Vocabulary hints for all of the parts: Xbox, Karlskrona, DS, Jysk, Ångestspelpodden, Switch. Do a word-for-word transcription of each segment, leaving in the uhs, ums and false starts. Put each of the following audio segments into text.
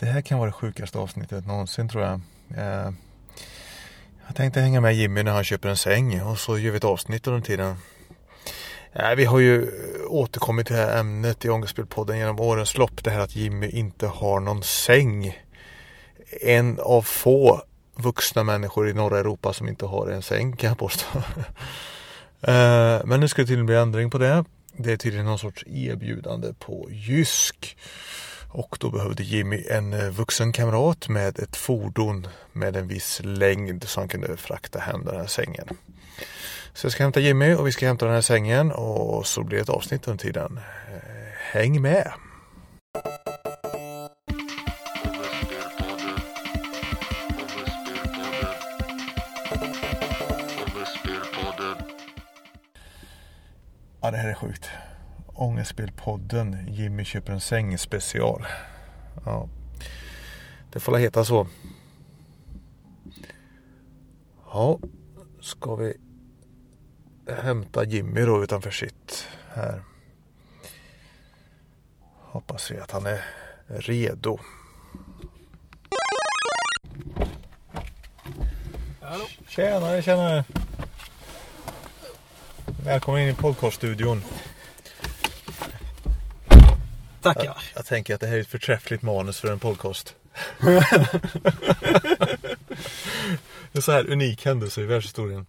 Det här kan vara det sjukaste avsnittet någonsin, tror jag. Eh, jag tänkte hänga med Jimmy när han köper en säng. Och så gör vi ett avsnitt under tiden. Eh, vi har ju återkommit till det här ämnet i Ångestspelpodden genom årens lopp. Det här att Jimmy inte har någon säng. En av få vuxna människor i norra Europa som inte har en säng, kan jag påstå. eh, men nu ska det tydligen bli ändring på det. Det är tydligen någon sorts erbjudande på Jysk. Och då behövde Jimmy en vuxen kamrat med ett fordon med en viss längd som kunde frakta hem den här sängen. Så jag ska hämta Jimmy och vi ska hämta den här sängen, och så blir det ett avsnitt under tiden. Häng med! Ja, det här är sjukt. Ångestspelpodden, Jimmy köper en säng special. Ja. Det får la heta så. Ja, ska vi hämta Jimmy då utanför sitt här. Hoppas vi att han är redo. Hallå. Tjena, tjena. Välkommen in i podcaststudion. Tackar. Jag, jag tänker att det här är ett förträffligt manus för en podcast. Det är så här unik händelse i världshistorien.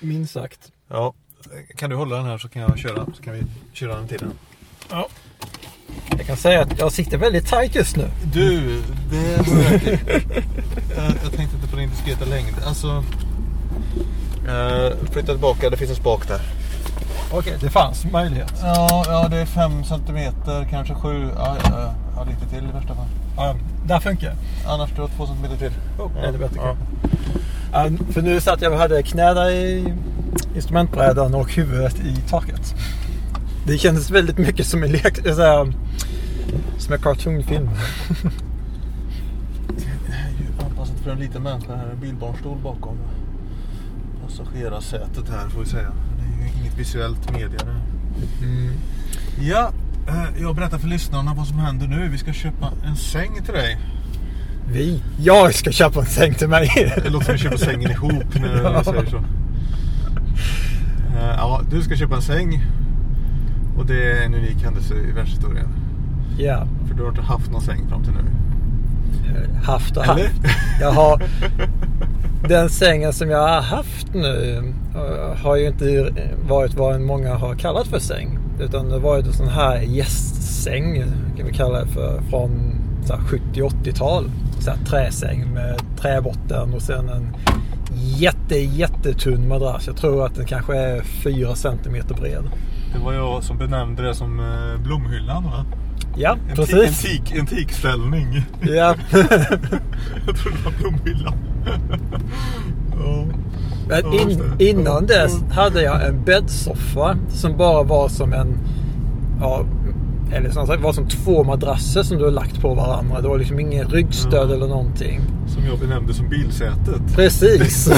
Minst sagt. Ja, kan du hålla den här så kan jag köra, så kan vi köra den till den. Ja. Jag kan säga att jag sitter väldigt tajt just nu. Du, det är stökigt. jag, jag tänkte inte på din diskreta längd. Alltså, uh, flytta tillbaka, det finns en spak där. Okej, det fanns möjlighet. Ja, ja, det är fem centimeter, kanske sju. Ja, ja, ja, lite till i värsta fall. Ja, där funkar. Annars då två centimeter till. Oh, ja, det bättre. Ja. Ja, för nu satt jag och hade knäna i instrumentbrädan och huvudet i taket. Det kändes väldigt mycket som en lek, så här, som en cartoonfilm. Det här är ju anpassat för en liten människa. Här är en bilbarnstol bakom. Passagerarsätet här, får vi säga. Inget visuellt media. Mm. Ja, jag berättar för lyssnarna vad som händer nu. Vi ska köpa en säng till dig. Vi? Jag ska köpa en säng till mig. Det låter som vi köper sängen ihop när ja. Jag säger så. Ja, du ska köpa en säng. Och det är en unik händelse i världshistorien. Ja. För du har inte haft någon säng fram till nu. Haft och haft. Jag har... Den sängen som jag har haft nu har ju inte varit vad många har kallat för säng. Utan det har varit en sån här gästsäng, kan vi kalla det för, från sjuttio-åttiotal. Så här träsäng med träbotten och sen en jätte, jättetunn madrass. Jag tror att den kanske är fyra centimeter bred. Det var jag som benämnde det som blomhyllan, va? Ja, en precis. T- en tik, en tikställning. Ja. Jag tror det var blomhyllan. oh. Men in, innan dess hade jag en bäddsoffa som bara var som en, ja, eller som sagt, var som två madrasser som du har lagt på varandra. Det var liksom ingen ryggstöd ja. Eller någonting. Som jag benämnde som bilsätet. Precis.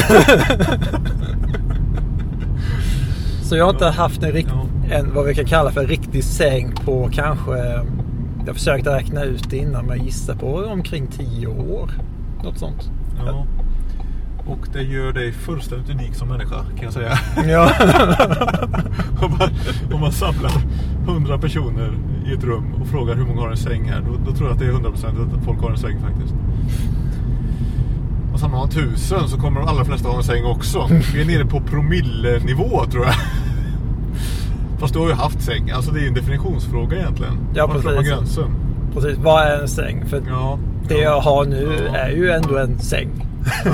Så jag har inte haft en, rikt, en vad vi kan kalla för en riktig säng på kanske, jag försökte räkna ut innan, men jag gissar på omkring tio år. Något sånt. Ja. Och det gör dig fullständigt unik som människa, kan jag säga. Ja. om, man, om man samlar hundra personer i ett rum och frågar hur många har en säng här, då, då tror jag att det är hundra procent att folk har en säng faktiskt. Och samlar man tusen så kommer de allra flesta ha en säng också. Vi är nere på promillenivå, tror jag. Fast du har ju haft säng. Alltså det är ju en definitionsfråga egentligen. Ja, var precis. Var gränsen? Precis, vad är en säng? För ja, det ja, jag har nu ja. Är ju ändå en säng. Ja,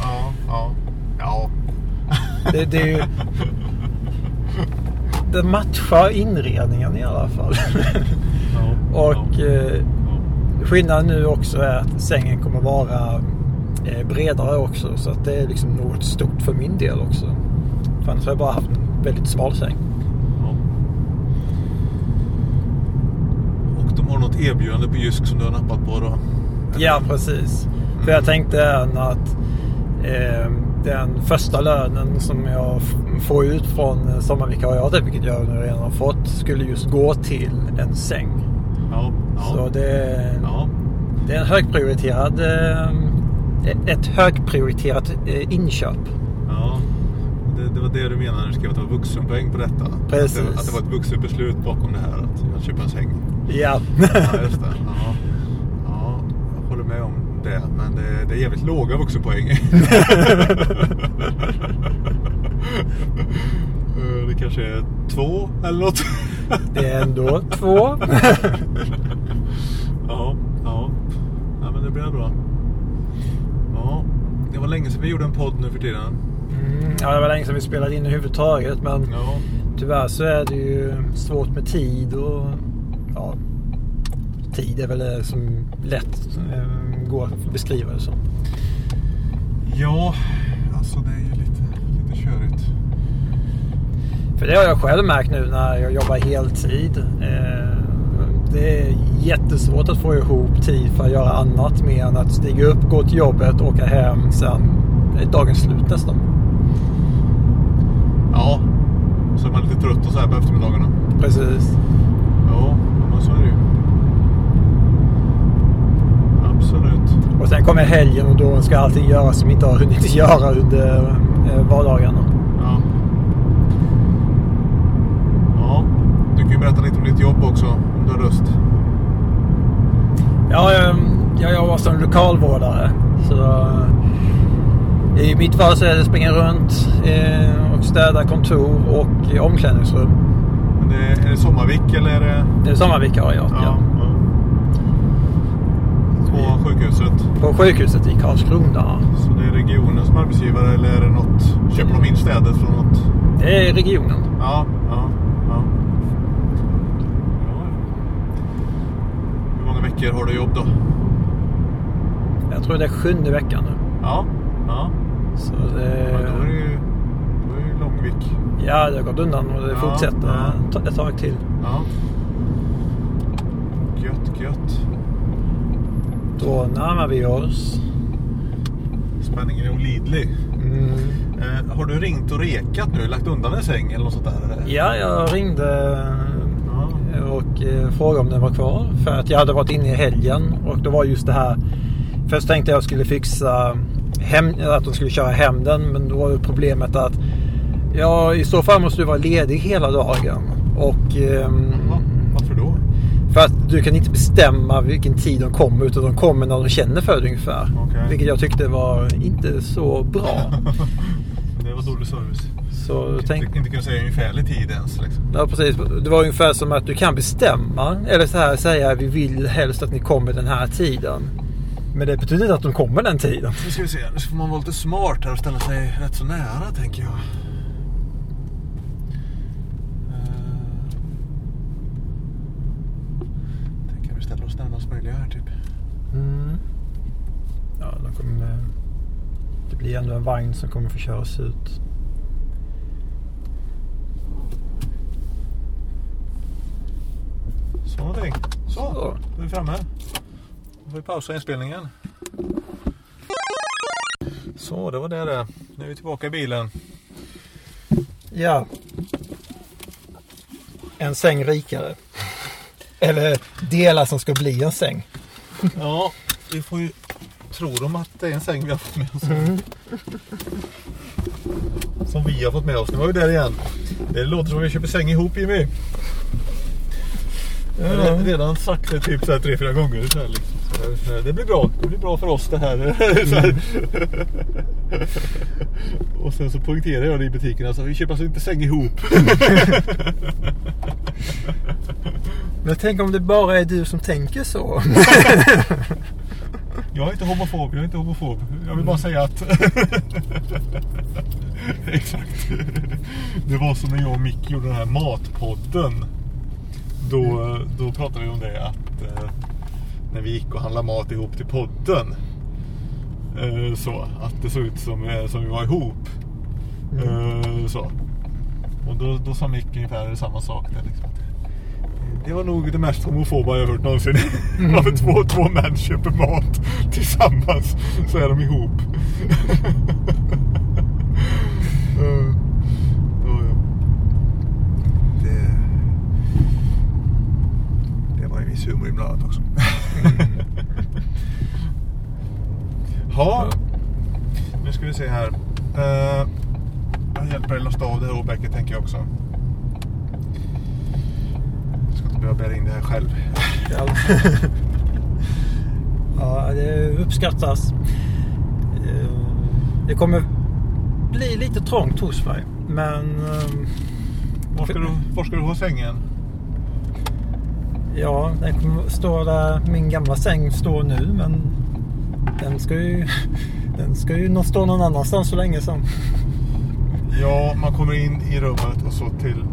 ja, ja, ja. Det, det är ju... Det matchar inredningen i alla fall. Ja, och ja, eh, ja. Skillnaden nu också är att sängen kommer vara eh, bredare också. Så att det är liksom något stort för min del också. För annars har jag bara haft en väldigt smal säng. Ja. Och de har något erbjudande på Jysk som du har nappat på då? Ja, precis. För jag tänkte att eh, den första lönen som jag f- får ut från sommarvikariatet, vilket jag nu redan har fått, skulle just gå till en säng. Ja, ja, så det, ja. det är en högprioriterad, ett högprioriterat inköp. Ja, det, det var det du menade när du skrev att det var vuxenpoäng på detta. Precis. Att det, att det var ett vuxenbeslut bakom det här, att jag köper en säng. Ja. Ja, just det. Ja. Ja, jag håller med om det, men det, det är jävligt låga vuxenpoäng. Det kanske är två eller något. Det är ändå två. Ja, ja. Ja, men det blir bra. Ja, det var länge sedan vi gjorde en podd nu för tiden. Mm, ja, det var länge sedan vi spelade in i huvudtaget. Men ja, tyvärr så är det ju svårt med tid. Och ja, tid är väl det som lätt äh, går att beskriva det som. Ja, alltså det är ju lite, lite körigt. För det har jag själv märkt nu när jag jobbar heltid. Eh, det är jättesvårt att få ihop tid för att göra annat mer än att stiga upp, gå till jobbet, åka hem, sen är dagen slut nästan. Ja, så är man lite trött och så här på eftermiddagarna. Precis. Ja, men så är det ju. Absolut. Och sen kommer helgen och då ska allting göras som inte har hunnit göra under vardagarna. Du kan ju berätta lite om ditt jobb också, om du har lust. Ja, jag, jag jobbar som lokalvårdare. Så i mitt fall så är det springa runt och städa kontor och omklädningsrum. Men det, är det sommarvik eller är det... Det är sommarvik, ja. ja, ja. ja. På sjukhuset? På sjukhuset i Karlskrona. Så det är regionen som arbetsgivare eller är det något... Köper de in städet från något? Det är regionen. Ja, ja. Veckor har du jobb då? Jag tror det är sjunde veckan nu. Ja, ja. Så det... Ja, då är det ju, då är det ju långvik. Ja, det har gått undan och det ja, fortsätter ja. ett tag till. Ja. Gött, gött. Då närmar vi oss. Spänningen är olidlig. Mm. Eh, har du ringt och rekat nu? Lagt undan en säng eller något sånt där? Eller? Ja, jag ringde... och eh, frågade om den var kvar för att jag hade varit inne i helgen och då var just det här, först tänkte jag skulle fixa hem, att de skulle köra hem den, men då var det problemet att ja, i så fall måste du vara ledig hela dagen och eh, ja, varför då? För att du kan inte bestämma vilken tid de kommer utan de kommer när de känner för det ungefär, okay. Vilket jag tyckte var inte så bra. Det var dålig service. Så du tänk... inte kunna säga ungefärlig tid ens liksom. Ja, precis. Det var ungefär som att du kan bestämma eller så här säga, vi vill helst att ni kommer den här tiden. Men det betyder inte att de kommer den tiden. Nu ska vi se, nu får man vara lite smart här och ställa sig rätt så nära, tänker jag. Jag tänker vi ställer oss närmast möjliga här typ. Mm. Ja, då kommer... Det blir ändå en vagn som kommer få köras ut. Så någonting. Så, Så. Då är vi framme. Då får vi pausa inspelningen. Så, det var det där. Nu är vi tillbaka i bilen. Ja. En säng rikare. Eller delar som ska bli en säng. Ja, vi får ju... Tror de att det är en säng vi har fått med oss? Mm. Som vi har fått med oss. Nu var vi där igen. Det låter som vi köper säng ihop, Jimmy. Mm. Jag har redan sagt det typ så här tre, fyra gånger. Så här, liksom. så här, det blir bra. Det blir bra för oss det här. Mm. Och sen så poängterar jag det i butiken. Alltså, vi köper alltså inte säng ihop. Men tänk om det bara är du som tänker så. Jag är inte homofob, jag är inte homofob. Jag vill bara säga att... Exakt. Det var som när jag och Mick gjorde den här matpodden. Då, då pratade vi om det att... Eh, när vi gick och handlade mat ihop till podden. Eh, så, att det såg ut som, som vi var ihop. Eh, så. Och då, då sa Mick ungefär samma sak där liksom. Det var nog det mest homofoba jag hört någonsin. Mm. Varför två, två män köper mat tillsammans så är de ihop. uh, då, ja. det, det var ju viss humor ibland också. Mm. Jaha. Nu ska vi se här. Uh, jag hjälper dig att lasta av det här åbäcket, tänker jag också. Jag ska inte behöva bära in det här själv. Ja, ja det uppskattas. Det kommer bli lite trångt hos mig. Men... Var ska, du, var ska du ha sängen? Ja, den kommer stå där. Min gamla säng står nu, men den ska ju den ska ju stå någon annanstans så länge som. Ja, man kommer in i rummet och så till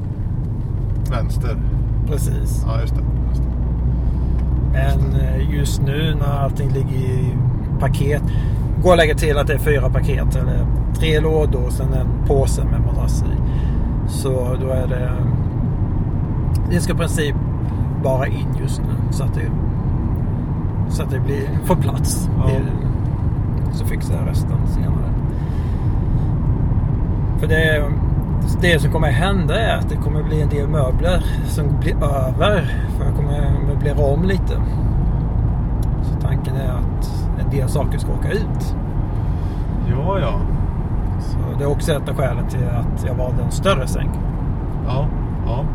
vänster. Precis. Ja, just det. Just det. Men just nu när allting ligger i paket, går att lägga till att det är fyra paket eller tre lådor och sen en påse med madrass i. Så då är det, det ska i princip bara in just nu så att det, så att det blir, får plats. Ja. Det, så fixar jag resten senare. För det, det som kommer hända är att det kommer bli en del möbler som blir över, för jag kommer möblera om lite. Så tanken är att en del saker ska åka ut. Ja, ja. Så det är också ett av skälen till att jag valde en större säng. Ja, ja.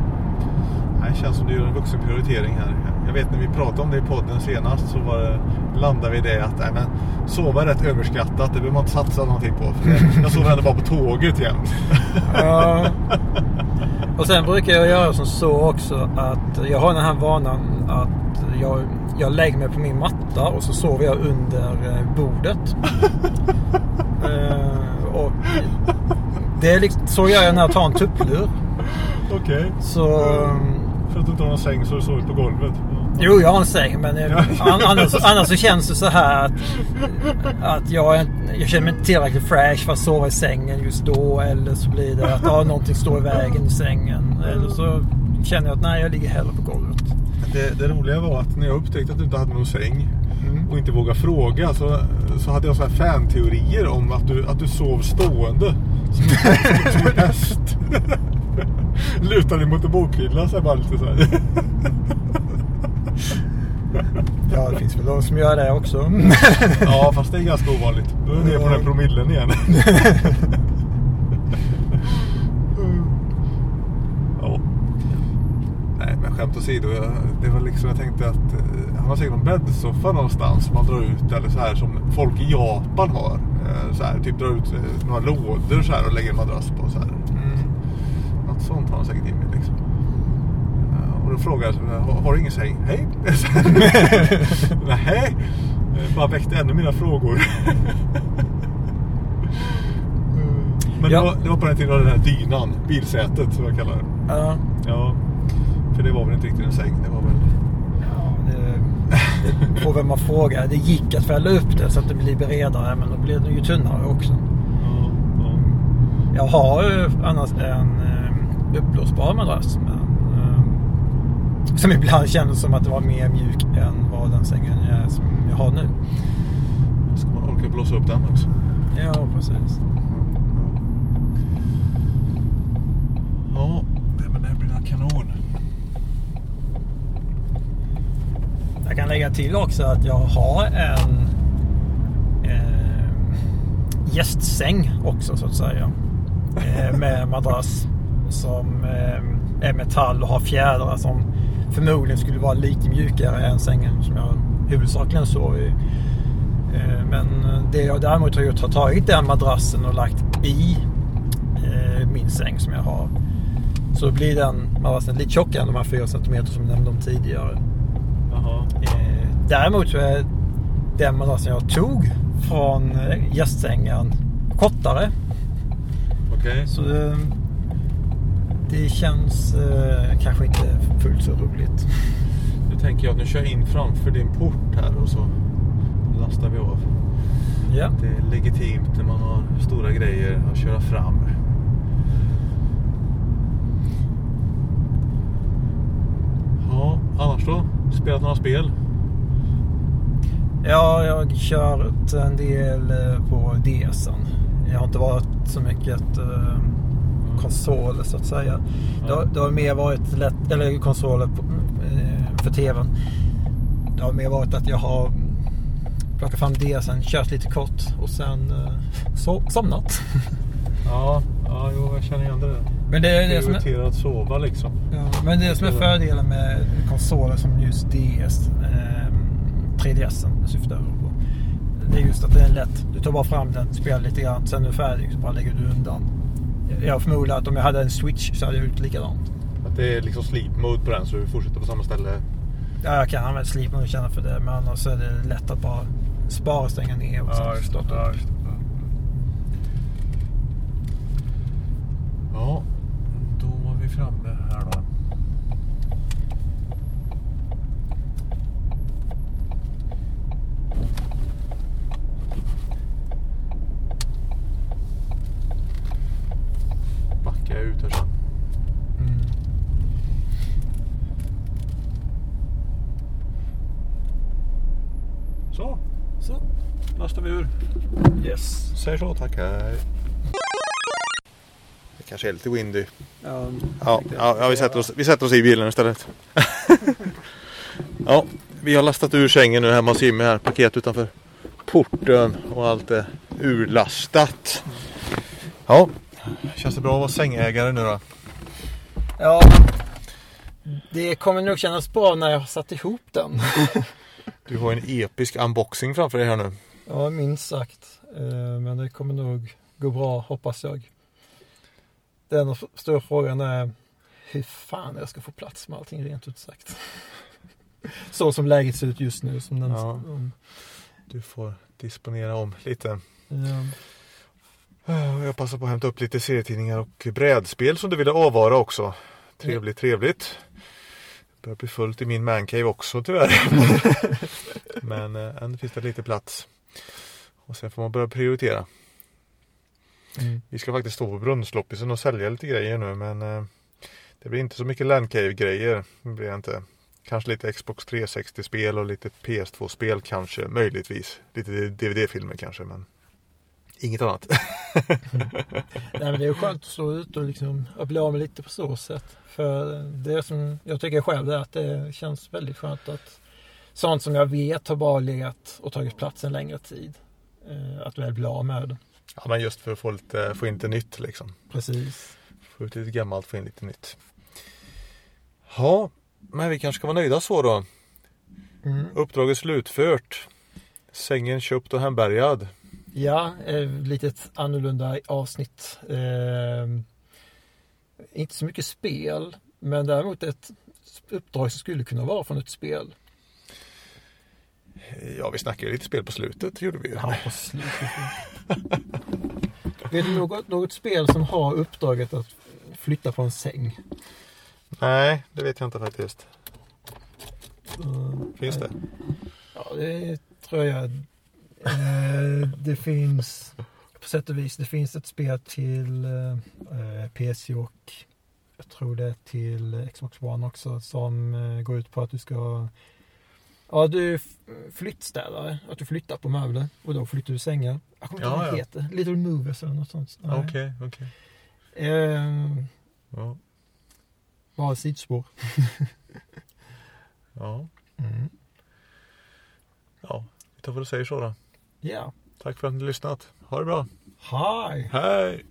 Det känns som du gör en vuxen prioritering här. Jag vet när vi pratade om det i podden senast så var det, landade vi i det att nej, men sova är rätt överskattat. Det behöver man inte satsa någonting på. För det, jag sover ändå bara på tåget igen. Ja. Och sen brukar jag göra som så också att jag har den här vanan att jag, jag lägger mig på min matta och så sover jag under bordet. uh, och det är liksom, så gör jag när jag tar en tupplur. Okej. Okay. Så... För att du inte har en säng så du sover på golvet. Jo, jag har en säng, men annars, annars så känns det så här att, att jag, jag känner mig inte tillräckligt fresh för att sova i sängen just då. Eller så blir det att ja, någonting står i vägen i sängen. Eller så känner jag att nej, jag ligger hellre på golvet. Det, det roliga var att när jag upptäckte att du inte hade någon säng mm. och inte vågade fråga så, så hade jag så här fan-teorier om att du, att du sov stående. Som en häst. Lutar dig mot en bokhyllan så är bara lite så här. Ja, det finns väl de som gör det också. Ja, fast det är ganska ovanligt. Då är det på den här promillen igen. Ja. Nej, men skämt åsido. Det var liksom, jag tänkte att han har säkert en bäddsoffa någonstans man drar ut, eller så här som folk i Japan har. Så här, typ drar ut några lådor så här och lägger en madrass på så här. Sånt har han säkert in med liksom. Och då frågar jag, har, har du ingen säng? Hej! Nej, bara väckte ännu mina frågor. Men ja. det, var, det var på den tiden den här dynan, bilsätet som jag kallar det. Uh. Ja. För det var väl inte riktigt en säng, det var väl... Ja, det, det, på vem man frågar. Det gick att fälla upp det så att det blir bredare, men då blev det ju tunnare också. Uh, uh. Jag har ju annars en... uppblåsbar madrass, men eh, som ibland kändes som att det var mer mjuk än vad den sängen är som jag har nu. Ska man orka blåsa upp den också? Ja, precis. Ja, men det här blir en kanon. Jag kan lägga till också att jag har en eh, gästsäng också så att säga eh, med madrass som eh, är metall och har fjädrar som förmodligen skulle vara lite mjukare än sängen som jag huvudsakligen sov i. Eh, men det jag däremot har gjort har tagit den madrassen och lagt i eh, min säng som jag har. Så blir den madrassen lite tjockare än de här fyra centimeter som jag nämnde om tidigare. Aha. Eh, däremot så är den madrassen jag tog från eh, gästsängen kortare. Okej. Okay. Så eh, det känns eh, kanske inte fullt så roligt. Nu tänker jag att nu kör jag in framför din port här och så lastar vi av. Ja. Det är legitimt när man har stora grejer att köra fram. Ja, annars då? Spelat några spel? Ja, jag har kört en del på D S:en. Jag har inte varit så mycket... Eh, konsoler så att säga. Det har, det har mer varit lätt, eller konsoler på, eh, för tvn. Det har mer varit att jag har plocka fram D S:en, kört lite kort och sen eh, so- somnat. Ja, ja, jo, jag känner igen det. Men det är det som är att sova liksom. Ja, men det, det som är fördelen med konsoler som just D S, eh, tre D S:en syftar på. Det är just att det är lätt. Du tar bara fram den, spelar lite grann, sen är du färdig, så bara lägger du undan. Jag förmodar att om jag hade en Switch så hade jag gjort likadant. Att det är liksom sleep mode på den, så du fortsätter på samma ställe. Ja, jag kan använda sleep mode och känna för det, men annars så är det lätt att bara spara, stänga ner och ja, sen starta upp. Ja, ja, då var vi framme här då. Backa ut här sen. Mm. Så, så. Lastar vi ur. Yes. Säg så, tack. Hej. Kanske är lite windy. Ja, ja, ja vi, sätter oss, vi sätter oss i bilen istället. Ja, vi har lastat ur sängen nu hemma hos Jimmy här. Paket utanför porten och allt är urlastat. Ja, känns det bra att vara sängägare nu då? Ja, det kommer nog kännas bra när jag har satt ihop den. Du har en episk unboxing framför dig här nu. Ja, minst sagt. Men det kommer nog gå bra, hoppas jag. Den stora frågan är hur fan jag ska få plats med allting, rent ut sagt. Så som läget ser ut just nu. Som den ja, um... Du får disponera om lite. Ja. Jag passar på att hämta upp lite serietidningar och brädspel som du ville avvara också. Trevligt, ja. Trevligt. Det börjar bli fullt i min mancave också tyvärr. Men ändå finns det lite plats. Och sen får man börja prioritera. Mm. Vi ska faktiskt stå på brunnsloppisen och sälja lite grejer nu, men eh, det blir inte så mycket Landcave-grejer. Det blir inte. Kanske lite Xbox tre sextio-spel och lite P S två-spel kanske, möjligtvis. Lite D V D-filmer kanske, men inget annat. Mm. Nej, men det är skönt att stå ut och liksom bli av med lite på så sätt. För det som jag tycker själv är att det känns väldigt skönt att sånt som jag vet har bara legat och tagit plats en längre tid. Eh, att väl bli av med det. Ja, men just för att få, lite, få in lite nytt liksom. Precis. Få ut lite gammalt, få in lite nytt. Ja, men vi kanske ska vara nöjda så då. Mm. Uppdraget slutfört. Sängen köpt och hembärgad. Ja, eh, lite annorlunda avsnitt. Eh, inte så mycket spel, men däremot ett uppdrag som skulle kunna vara från ett spel. Ja, vi snackade lite spel på slutet, gjorde vi ju. Ja, på slutet. Vet du något, något spel som har uppdraget att flytta från säng? Nej, det vet jag inte faktiskt. Mm, finns det? Ja, det tror jag. Eh, det finns, på sätt och vis, det finns ett spel till eh, P C och jag tror det till Xbox One också, som eh, går ut på att du ska... Ja, du flyttstädare. Att du flyttar på möbler. Och då flyttar du sängar. Jag kommer inte ihåg ja, ja. Heter. Little Movers eller något sånt. Okej, okej. Okay, okay. Ehm... Ja. Bara sidospår. Ja. Mm. Ja, vi tar vad du säger så då. Ja. Yeah. Tack för att ni har lyssnat. Ha det bra. Hej. Hej.